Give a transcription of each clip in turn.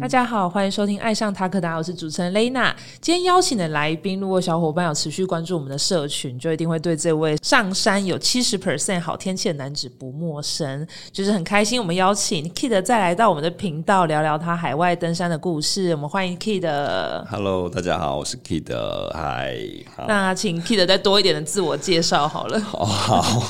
大家好，欢迎收听《爱上塔克达》，我是主持人 Lena。 今天邀请的来宾，如果小伙伴有持续关注我们的社群，就一定会对这位上山有 70% 好天气的男子不陌生。就是很开心我们邀请 Kid 再来到我们的频道，聊聊他海外登山的故事。我们欢迎 Kid。 Hello， 大家好，我是 Kid。 嗨，那请 Kid 再多一点的自我介绍好了。好，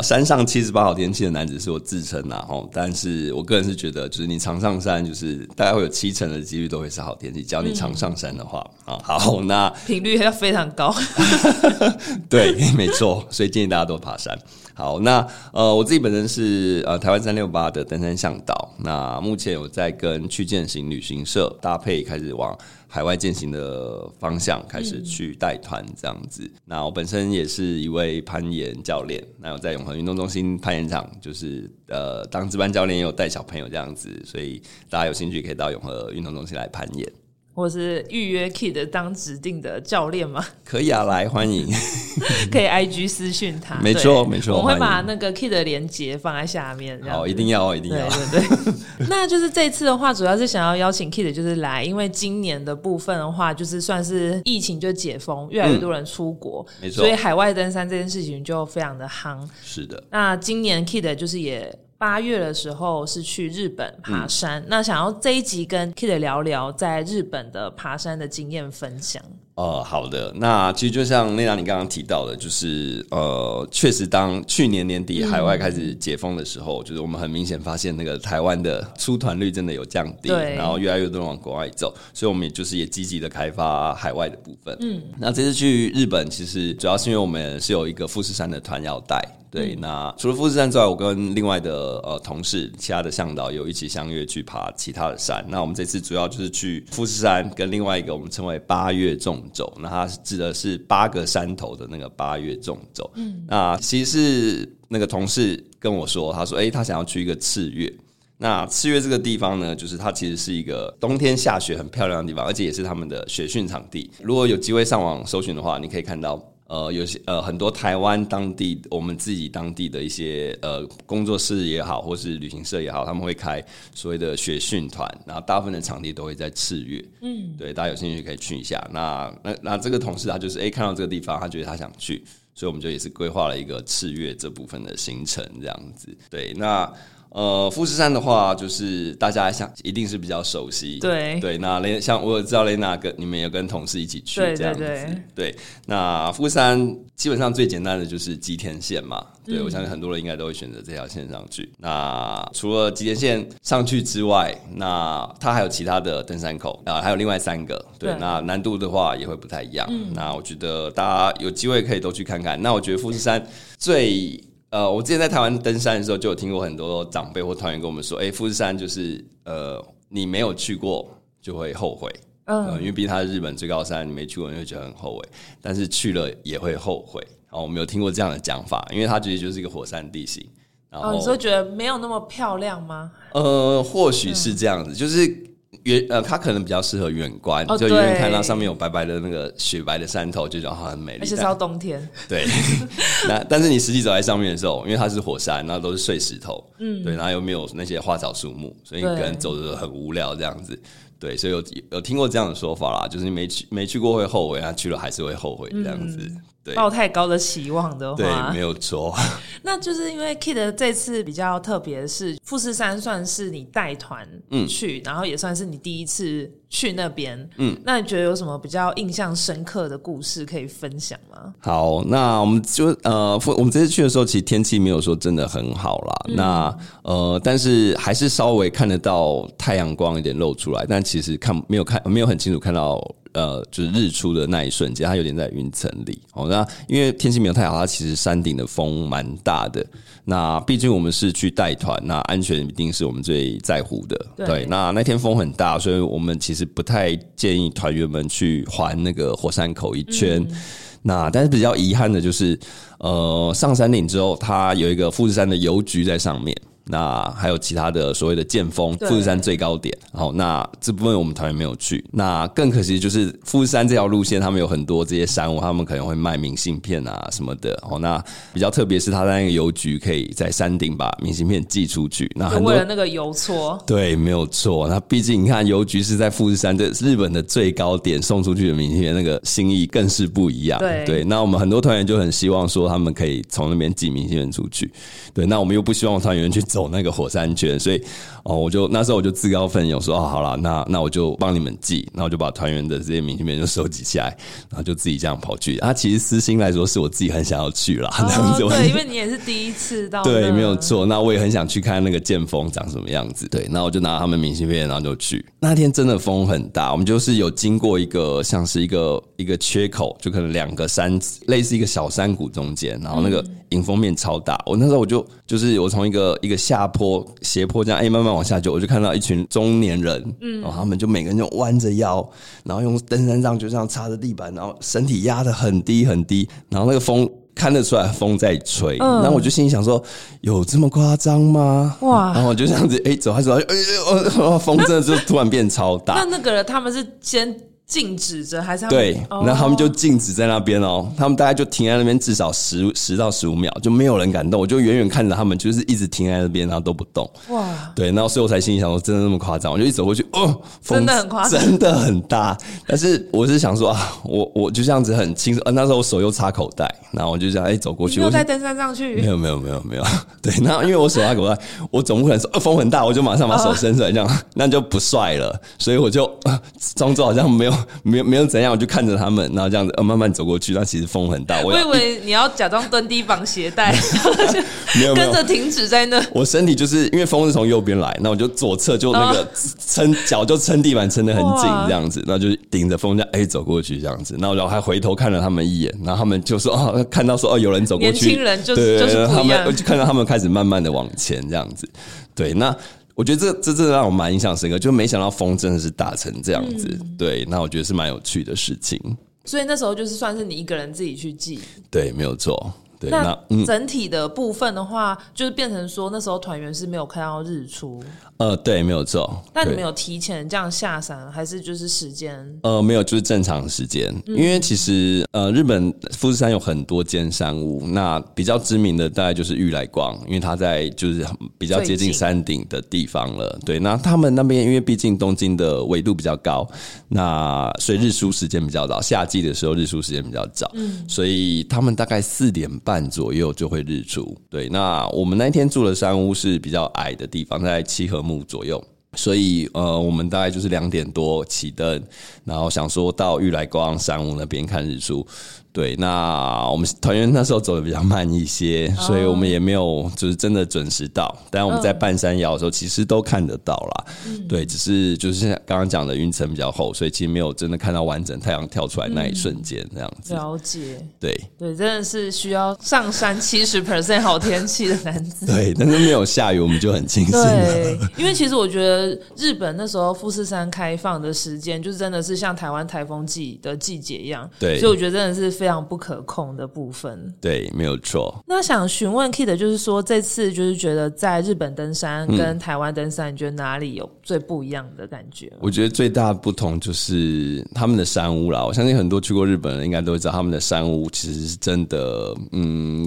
山上78好天气的男子是我自称啦，但是我个人是觉得，就是你常上山，就是大概会有70%的几率都会是好天气，只要你常上山的话，好，那频率要非常高。对，没错，所以建议大家都爬山。好，那我自己本身是台湾368的登山向导，那目前有在跟去健行旅行社搭配，开始往海外健行的方向开始去带团这样子。那我本身也是一位攀岩教练，那有在永和运动中心攀岩场，就是当值班教练，也有带小朋友这样子，所以大家有兴趣可以到永和运动中心来攀岩。或是预约 Kid 当指定的教练吗？可以啊，来欢迎。可以 IG 私讯他。没错没错，我们会把那个 Kid 的连结放在下面。好，一定要一定要。对对对。那就是这次的话，主要是想要邀请 Kid 就是来，因为今年的部分的话，就是算是疫情就解封，越来越多人出国，没错，所以海外登山这件事情就非常的夯。是的。那今年 Kid 就是也8月的时候是去日本爬山，那想要这一集跟 Kid 聊聊在日本的爬山的经验分享。好的，那其实就像Lena你刚刚提到的，就是确实当去年年底海外开始解封的时候，就是我们很明显发现那个台湾的出团率真的有降低，然后越来越多人往国外走，所以我们也积极的开发海外的部分。那这次去日本，其实主要是因为我们是有一个富士山的团要带。对，那除了富士山之外，我跟另外的同事，其他的向导有一起相约去爬其他的山。那我们这次主要就是去富士山跟另外一个我们称为8月纵走，那它指的是8个山头的那个8月纵走。那其实是那个同事跟我说，他说他想要去一个赤岳。那赤岳这个地方呢，就是它其实是一个冬天下雪很漂亮的地方，而且也是他们的雪训场地。如果有机会上网搜寻的话，你可以看到很多台湾当地我们自己当地的一些工作室也好，或是旅行社也好，他们会开所谓的雪训团，然后大部分的场地都会在赤岳。对，大家有兴趣可以去一下。那这个同事他就是看到这个地方，他觉得他想去，所以我们就也是规划了一个赤岳这部分的行程这样子。对，那富士山的话，就是大家一定是比较熟悉。对对，那像我有知道Lena跟你们也跟同事一起去这样子。对，那富士山基本上最简单的就是吉田线嘛。对，我相信很多人应该都会选择这条线上去。那除了吉田线上去之外，那它还有其他的登山口，还有另外3个。对，那难度的话也会不太一样。那我觉得大家有机会可以都去看看。那我觉得富士山最我之前在台湾登山的时候，就有听过很多长辈或团员跟我们说，富士山就是你没有去过就会后悔，因为毕竟它是日本最高山，你没去过你会觉得很后悔，但是去了也会后悔。我们有听过这样的讲法，因为它其实就是一个火山地形。然后你说觉得没有那么漂亮吗？或许是这样子，就是它可能比较适合远观，就远远看到上面有白白的那个雪白的山头，就觉得很美丽。而且是到冬天，对。但是你实际走在上面的时候，因为它是火山，然后都是碎石头，对，然后又没有那些花草树木，所以你可能走得很无聊这样子。对，所以有听过这样的说法啦，就是你没去过会后悔，然后去了还是会后悔这样子。抱太高的期望的话，对，没有错。那就是因为 Kid 这次比较特别，是富士山算是你带团去，然后也算是你第一次去那边。那你觉得有什么比较印象深刻的故事可以分享吗？好，那我们就我们这次去的时候，其实天气没有说真的很好啦。那但是还是稍微看得到太阳光有点露出来，但其实没有很清楚看到。就是日出的那一瞬间，它有点在云层里。那因为天气没有太好，它其实山顶的风蛮大的。那毕竟我们是去带团，那安全一定是我们最在乎的。对，那天风很大，所以我们其实不太建议团员们去环那个火山口一圈。但是比较遗憾的就是，上山顶之后，它有一个富士山的邮局在上面。那还有其他的所谓的剑峰、富士山最高点。好，那这部分我们团员没有去。那更可惜就是富士山这条路线，他们有很多这些山屋，他们可能会卖明信片啊什么的。好，那比较特别是他在那个邮局可以在山顶把明信片寄出去。那很多为了那个邮戳，对，没有错。那毕竟你看邮局是在富士山这日本的最高点送出去的明信片，那个心意更是不一样。对，那我们很多团员就很希望说他们可以从那边寄明信片出去。对，那我们又不希望团员去走那个火山圈，所以我就那时候我就自告奋勇说，哦，好啦，那我就帮你们寄，那我就把团员的这些明信片就收集起来，然后就自己这样跑去。其实私心来说是我自己很想要去啦，对，因为你也是第一次到，对，没有错。那我也很想去看那个剑峰长什么样子，对，那我就拿他们明信片，然后就去。那天真的风很大，我们就是有经过一个像是一个缺口，就可能两个山类似一个小山谷中间，然后那个迎风面超大。我那时候就是我从一个下坡斜坡这样慢慢往下走，我就看到一群中年人，然后他们就每个人就弯着腰，然后用登山杖就这样插着地板，然后身体压得很低很低，然后那个风看得出来风在吹，然后我就心里想说，有这么夸张吗？哇！然后我就这样子，走下走下，风真的就突然变超大。那个人他们是先静止着还是他们？对，然后他们就静止在那边他们大概就停在那边至少10到15秒，就没有人敢动。我就远远看着他们，就是一直停在那边，然后都不动。哇！对，然后所以我才心里想说，真的那么夸张？我就一走过去，真的很夸张，真的很大。但是我是想说我就这样子很轻松。那时候我手又插口袋，然后我就这样走过去。你没有带登山上去？没有。对，那因为我手插口袋，我总不可能说风很大，我就马上把手伸出来这样，那就不帅了。所以我就装作好像没有怎样，我就看着他们，然后这样子慢慢走过去。那其实风很大，我以为你要假装蹲低绑鞋带，跟着停止在那。我身体就是因为风是从右边来，那我就左侧就那个撑脚就撑地板撑得很紧这样子，那就顶着风这样走过去这样子。然后还回头看了他们一眼，然后他们就说看到说有人走过去，年轻人就是不一样。我就看到他们开始慢慢的往前这样子。对，那我觉得这真的让我蛮印象深刻，就没想到风真的是大成这样子。对，那我觉得是蛮有趣的事情。所以那时候就是算是你一个人自己去记，对，没有错。对，那整体的部分的话，就是变成说那时候团员是没有看到日出。对，没有错。那你们有提前这样下山，还是就是时间？没有，就是正常时间。因为其实日本富士山有很多间山屋，那比较知名的大概就是御来光，因为它在就是比较接近山顶的地方了。对，那他们那边因为毕竟东京的纬度比较高，那所以日出时间比较早，夏季的时候日出时间比较早，所以他们大概4点半左右就会日出。对，那我们那天住的山屋是比较矮的地方，在7合目左右，所以我们大概就是2点多起灯，然后想说到御来光山屋那边看日出。对，那我们团员那时候走的比较慢一些，所以我们也没有就是真的准时到，但我们在半山腰的时候其实都看得到啦。对，只是就是刚刚讲的云层比较厚，所以其实没有真的看到完整太阳跳出来那一瞬间这样子。了解。对，真的是需要上山 70% 好天气的男子。对，但是没有下雨我们就很庆幸了。对，因为其实我觉得日本那时候富士山开放的时间就真的是像台湾台风季的季节一样。对，所以我觉得真的是非常不可控的部分。对，没有错。那想询问 Kid 就是说，这次就是觉得在日本登山跟台湾登山，你觉得哪里有最不一样的感觉？我觉得最大的不同就是他们的山屋啦。我相信很多去过日本人应该都会知道，他们的山屋其实是真的，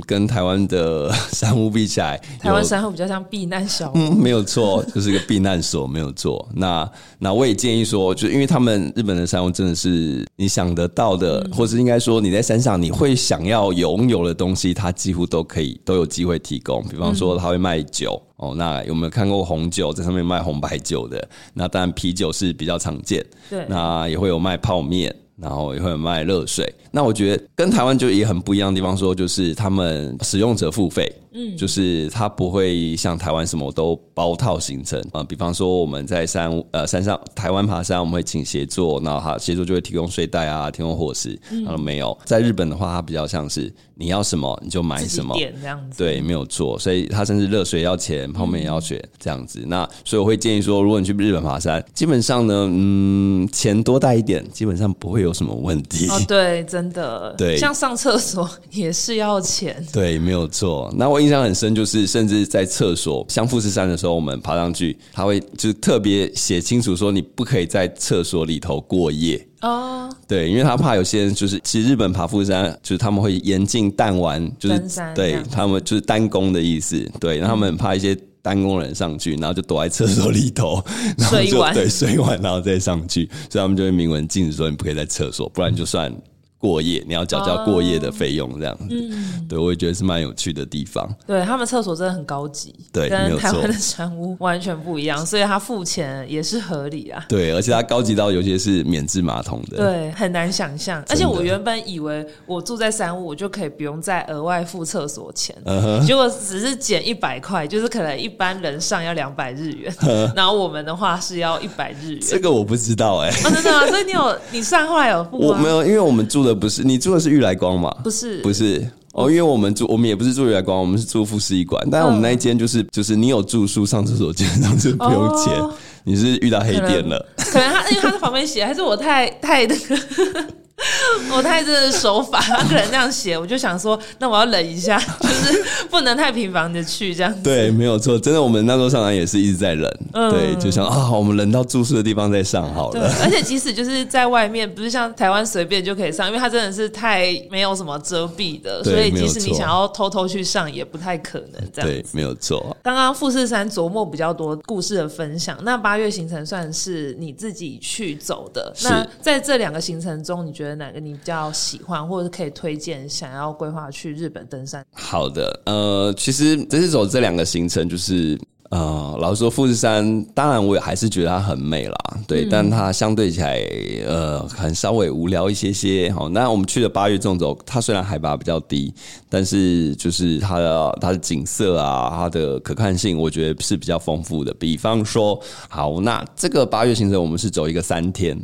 跟台湾的山屋比起来，台湾山屋比较像避难小屋。没有错，就是一个避难所，没有错。那我也建议说，就因为他们日本的山屋真的是你想得到的，或是应该说你在山上你会想要拥有的东西，它几乎都有机会提供。比方说它会卖酒，那有没有看过红酒在上面卖红白酒的？那当然啤酒是比较常见。对，那也会有卖泡面，然后也会卖热水。那我觉得跟台湾就也很不一样的地方说，就是他们使用者付费，就是他不会像台湾什么都包套行程。比方说我们在山上台湾爬山，我们会请协作，然后他协作就会提供睡袋啊，提供伙食。然后没有，在日本的话，它比较像是你要什么你就买什么，自己点这样子。对，没有错。所以他甚至热水要钱，泡面也要钱这样子。那所以我会建议说，如果你去日本爬山，基本上呢，钱多带一点，基本上不会有什么问题。对，真的。对，像上厕所也是要钱。对，没有错。那我印象很深，就是甚至在厕所像富士山的时候我们爬上去，他会就是特别写清楚说你不可以在厕所里头过夜哦，对，因为他怕有些人就是，其实日本爬富士山就是他们会严禁弹丸，就是对他们就是单攻的意思，对，然后他们很怕一些单工人上去，然后就躲在厕所里头，然后就睡完，对，睡完然后再上去，所以他们就会明文禁止说你不可以在厕所，不然就算过夜，你要缴交过夜的费用这样子。嗯，对，我也觉得是蛮有趣的地方。对，他们厕所真的很高级，对，跟台湾的山屋完全不一样，所以他付钱也是合理啊。对，而且他高级到有些是免治马桶的，对，很难想象。而且我原本以为我住在山屋，我就可以不用再额外付厕所钱，结果只是减100块，就是可能一般人上要200日元，然后我们的话是要100日元。这个我不知道哎，欸，哦，真的吗？所以你上后来有付吗？我没有，因为我们住的。不是，你住的是玉来光嘛？不是哦，因为我们也不是住玉来光，我们是住富士一馆，但我们那一间就是你有住宿上厕所基本上是不用钱。哦，你是遇到黑店了？可能他因为他在旁边写，还是我太那个我太真的手法，他可能那样写，我就想说，那我要忍一下，就是不能太频繁的去这样子。对，没有错，真的，我们那时候上来也是一直在忍，对，就想啊，我们忍到住宿的地方再上好了。而且即使就是在外面，不是像台湾随便就可以上，因为它真的是太没有什么遮蔽的，所以即使你想要偷偷去上，也不太可能这样子。对，没有错。刚刚富士山琢磨比较多故事的分享，那8月行程算是你自己去走的，那在这2个行程中，你觉得哪个你比较喜欢，或者可以推荐想要规划去日本登山？好的，其实这次走这2个行程就是老实说富士山当然我也还是觉得它很美啦，对，但它相对起来很稍微无聊一些些。好，那我们去了8月这种走，它虽然海拔比较低，但是就是它的景色啊，它的可看性我觉得是比较丰富的。比方说好，那这个8月行程我们是走一个3天，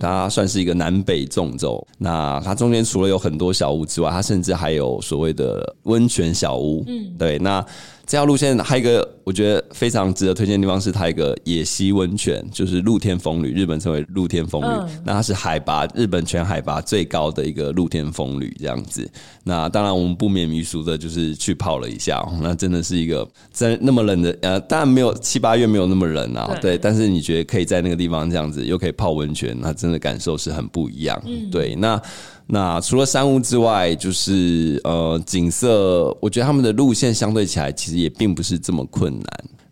它算是一个南北纵走，那它中间除了有很多小屋之外，它甚至还有所谓的温泉小屋，对，那这条路线还有一个我觉得非常值得推荐的地方是它一个野溪温泉，就是露天风吕，日本称为露天风吕，那它是日本全海拔最高的一个露天风吕这样子。那当然我们不免于俗的就是去泡了一下，那真的是一个在那么冷的当然没有7、8月没有那么冷啊， 对，但是你觉得可以在那个地方这样子又可以泡温泉，那真的感受是很不一样。对，那除了山屋之外，就是景色，我觉得他们的路线相对起来其实也并不是这么困难。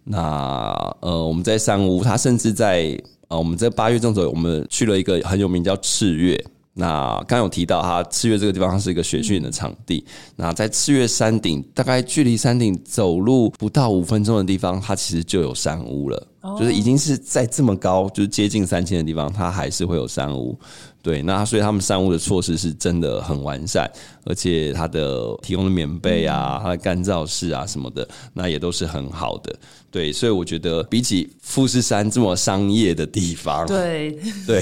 那我们在山屋，它甚至在我们在8月中左右，我们去了一个很有名叫赤岳。那刚有提到它赤岳这个地方，它是一个雪训的场地。那在赤岳山顶，大概距离山顶走路不到5分钟的地方，它其实就有山屋了。就是已经是在这么高，就是接近3000的地方，它还是会有山屋。对，那所以他们山屋的措施是真的很完善，而且它的提供的棉被啊，它的干燥室啊什么的，那也都是很好的。对，所以我觉得比起富士山这么商业的地方，对，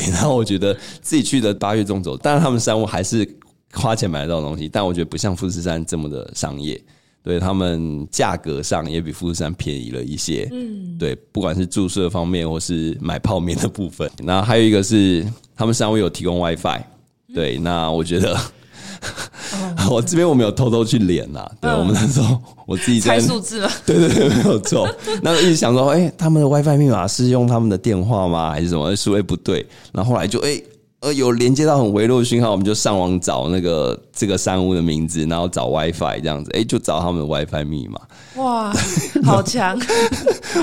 然后我觉得自己去的8月中走，当然他们山屋还是花钱买得到的东西，但我觉得不像富士山这么的商业。对，他们价格上也比富士山便宜了一些，对，不管是住宿的方面或是买泡面的部分。那还有一个是他们山屋有提供 WiFi， 对，那我觉得我这边我没有偷偷去连啦，对，我们那时候我自己在猜数字了，对，没有错。那一直想说他们的 WiFi 密码是用他们的电话吗还是什么，数位不对，然后后来就有连接到很微弱的讯号，我们就上网找那个这个山屋的名字，然后找 WiFi 这样子，就找他们的 WiFi 密码。哇，好强！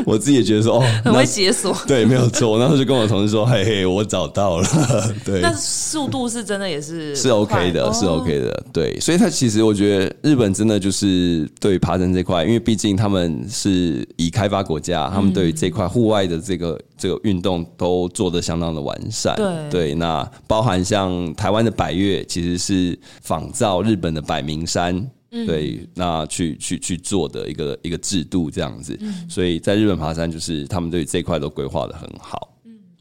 我自己也觉得说很会解锁。对，没有错。我那时候就跟我同事说，嘿嘿，我找到了。对，但速度是真的也是 OK 的，是 OK 的。对，所以他其实我觉得日本真的就是对爬山这块，因为毕竟他们是已开发国家，他们对于这块户外的这个运动都做得相当的完善。对，那包含像台湾的百岳其实是仿照日本的百名山，对，那去做的一个制度这样子，所以在日本爬山就是他们对这块都规划得很好。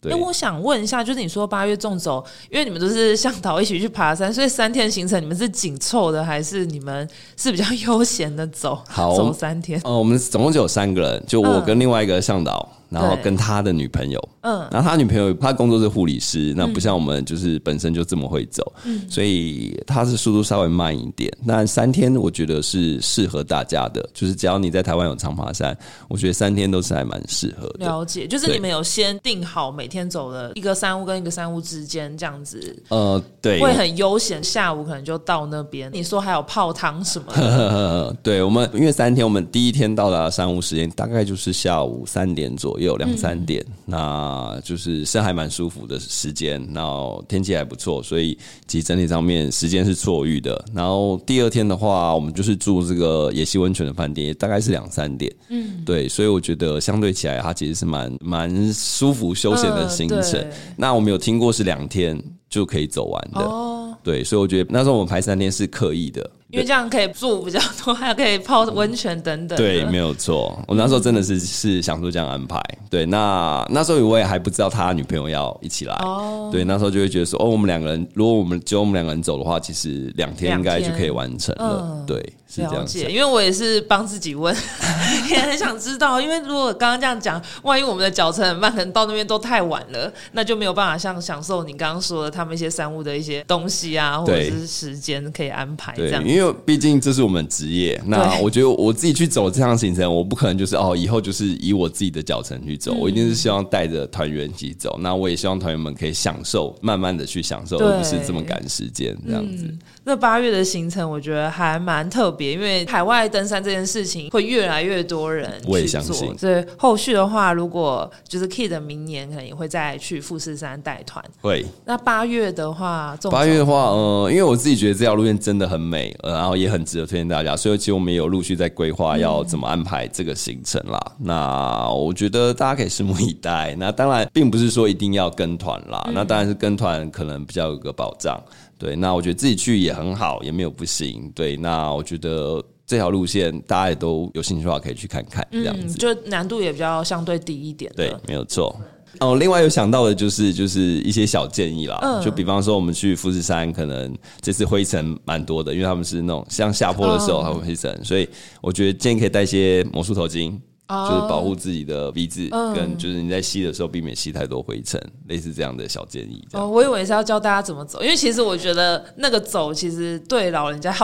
那我想问一下，就是你说8月纵走，因为你们都是向导一起去爬山，所以3天行程你们是紧凑的，还是你们是比较悠闲的走？好，走3天。我们总共只有3个人，就我跟另外一个向导，然后跟他的女朋友，嗯，然后他女朋友他工作是护理师，那不像我们就是本身就这么会走，嗯，所以他是速度稍微慢一点。那3天我觉得是适合大家的，就是只要你在台湾有长爬山，我觉得3天都是还蛮适合的。了解，就是你们有先定好每天走的一个山屋跟一个山屋之间这样子，对，会很悠闲，下午可能就到那边。你说还有泡汤什么的，对，我们因为3天，我们第一天到达山屋时间大概就是下午3点左右，2-3点，那就是是还蛮舒服的时间，然后天气还不错，所以其实整体上面时间是错预的。然后第2天的话，我们就是住这个野溪温泉的饭店，大概是2-3点，嗯，对，所以我觉得相对起来，它其实是蛮舒服休闲的行程。那我们有听过是2天就可以走完的，哦，对，所以我觉得那时候我们排3天是刻意的。因为这样可以住比较多，还可以泡温泉等等，对，没有错，我那时候真的是想说这样安排。对，那时候我也还不知道他女朋友要一起来，哦，对，那时候就会觉得说，哦，我们2个人如果我们2个人走的话，其实2天应该就可以完成了，对，是这样子。因为我也是帮自己问也很想知道，因为如果刚刚这样讲，万一我们的脚程很慢，可能到那边都太晚了，那就没有办法像享受你刚刚说的他们一些山屋的一些东西啊，或者是时间可以安排这样。因为毕竟这是我们职业，那我觉得我自己去走这项行程，我不可能就是哦，以后就是以我自己的脚程去走，我一定是希望带着团员一起走。那我也希望团员们可以享受，慢慢的去享受，而不是这么赶时间这样子。那8月的行程我觉得还蛮特别，因为海外登山这件事情会越来越多人去做，我也相信。所以后续的话，如果就是 Kid 明年可能也会再去富士山带团。会。那8月的话，因为我自己觉得这条路线真的很美。然后也很值得推荐大家，所以其实我们也有陆续在规划要怎么安排这个行程啦，那我觉得大家可以拭目以待。那当然并不是说一定要跟团啦，那当然是跟团可能比较有个保障，对，那我觉得自己去也很好，也没有不行，对，那我觉得这条路线大家也都有兴趣的话可以去看看这样子，就难度也比较相对低一点，对，没有错。哦，另外有想到的就是一些小建议啦，就比方说我们去富士山，可能这次灰尘蛮多的，因为他们是那种像下坡的时候它会灰尘，所以我觉得建议可以带一些魔术头巾，就是保护自己的鼻子，跟就是你在吸的时候避免吸太多灰尘，类似这样的小建议。哦，我以为是要教大家怎么走，因为其实我觉得那个走其实对老人家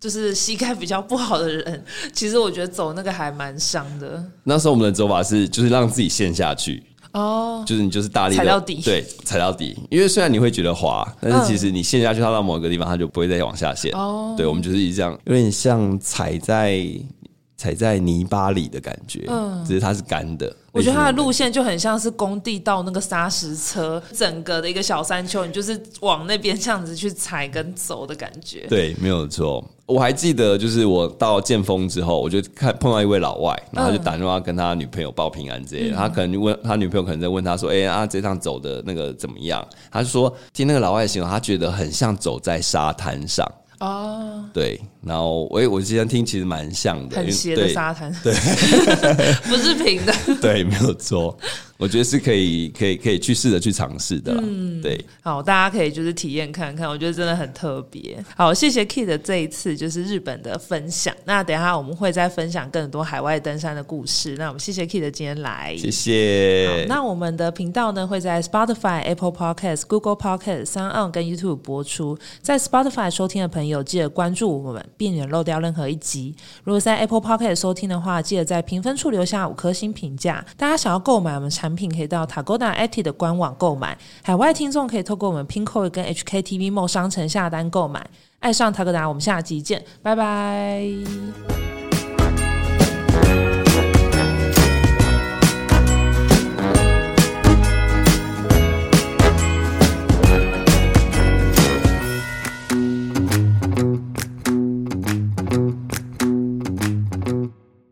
就是膝盖比较不好的人，其实我觉得走那个还蛮伤的。那时候我们的走法是就是让自己陷下去。哦，就是你就是大力的踩到底，对，踩到底，因为虽然你会觉得滑，但是其实你陷下去，它到某个地方，它就不会再往下陷。哦，对，我们就是一直这样，有点像踩在泥巴里的感觉，只是它是干的。我觉得它的路线就很像是工地到那个砂石车，整个的一个小山丘，你就是往那边这样子去踩跟走的感觉。对，没有错。我还记得，就是我到剑峰之后，我就碰到一位老外，然后就打电话跟他女朋友报平安这些。他可能问他女朋友，可能在问他说：“哎，啊，这趟走的那个怎么样？”他就说听那个老外的形容，他觉得很像走在沙滩上。哦，对，然后我之前听其实蛮像的，很斜的沙滩，对，不是平的，对，没有错。我觉得是可以去试着去尝试的啦，对，好，大家可以就是体验看看，我觉得真的很特别。好，谢谢 Kid 这一次就是日本的分享，那等一下我们会再分享更多海外登山的故事，那我们谢谢 Kid 今天来，谢谢。好，那我们的频道呢会在 Spotify、Apple Podcast、Google Podcast、SoundOn 跟 YouTube 播出，在 Spotify 收听的朋友记得关注我们，避免漏掉任何一集。如果在 Apple Podcast 收听的话，记得在评分处留下5颗星评价。大家想要购买我们产品可以到 Tagoda AT 的官网购买，海外听众可以透过我们 Pinkoi 跟 HKTV Mall 商城下单购买。爱上 Tagoda， 我们下集见，拜拜。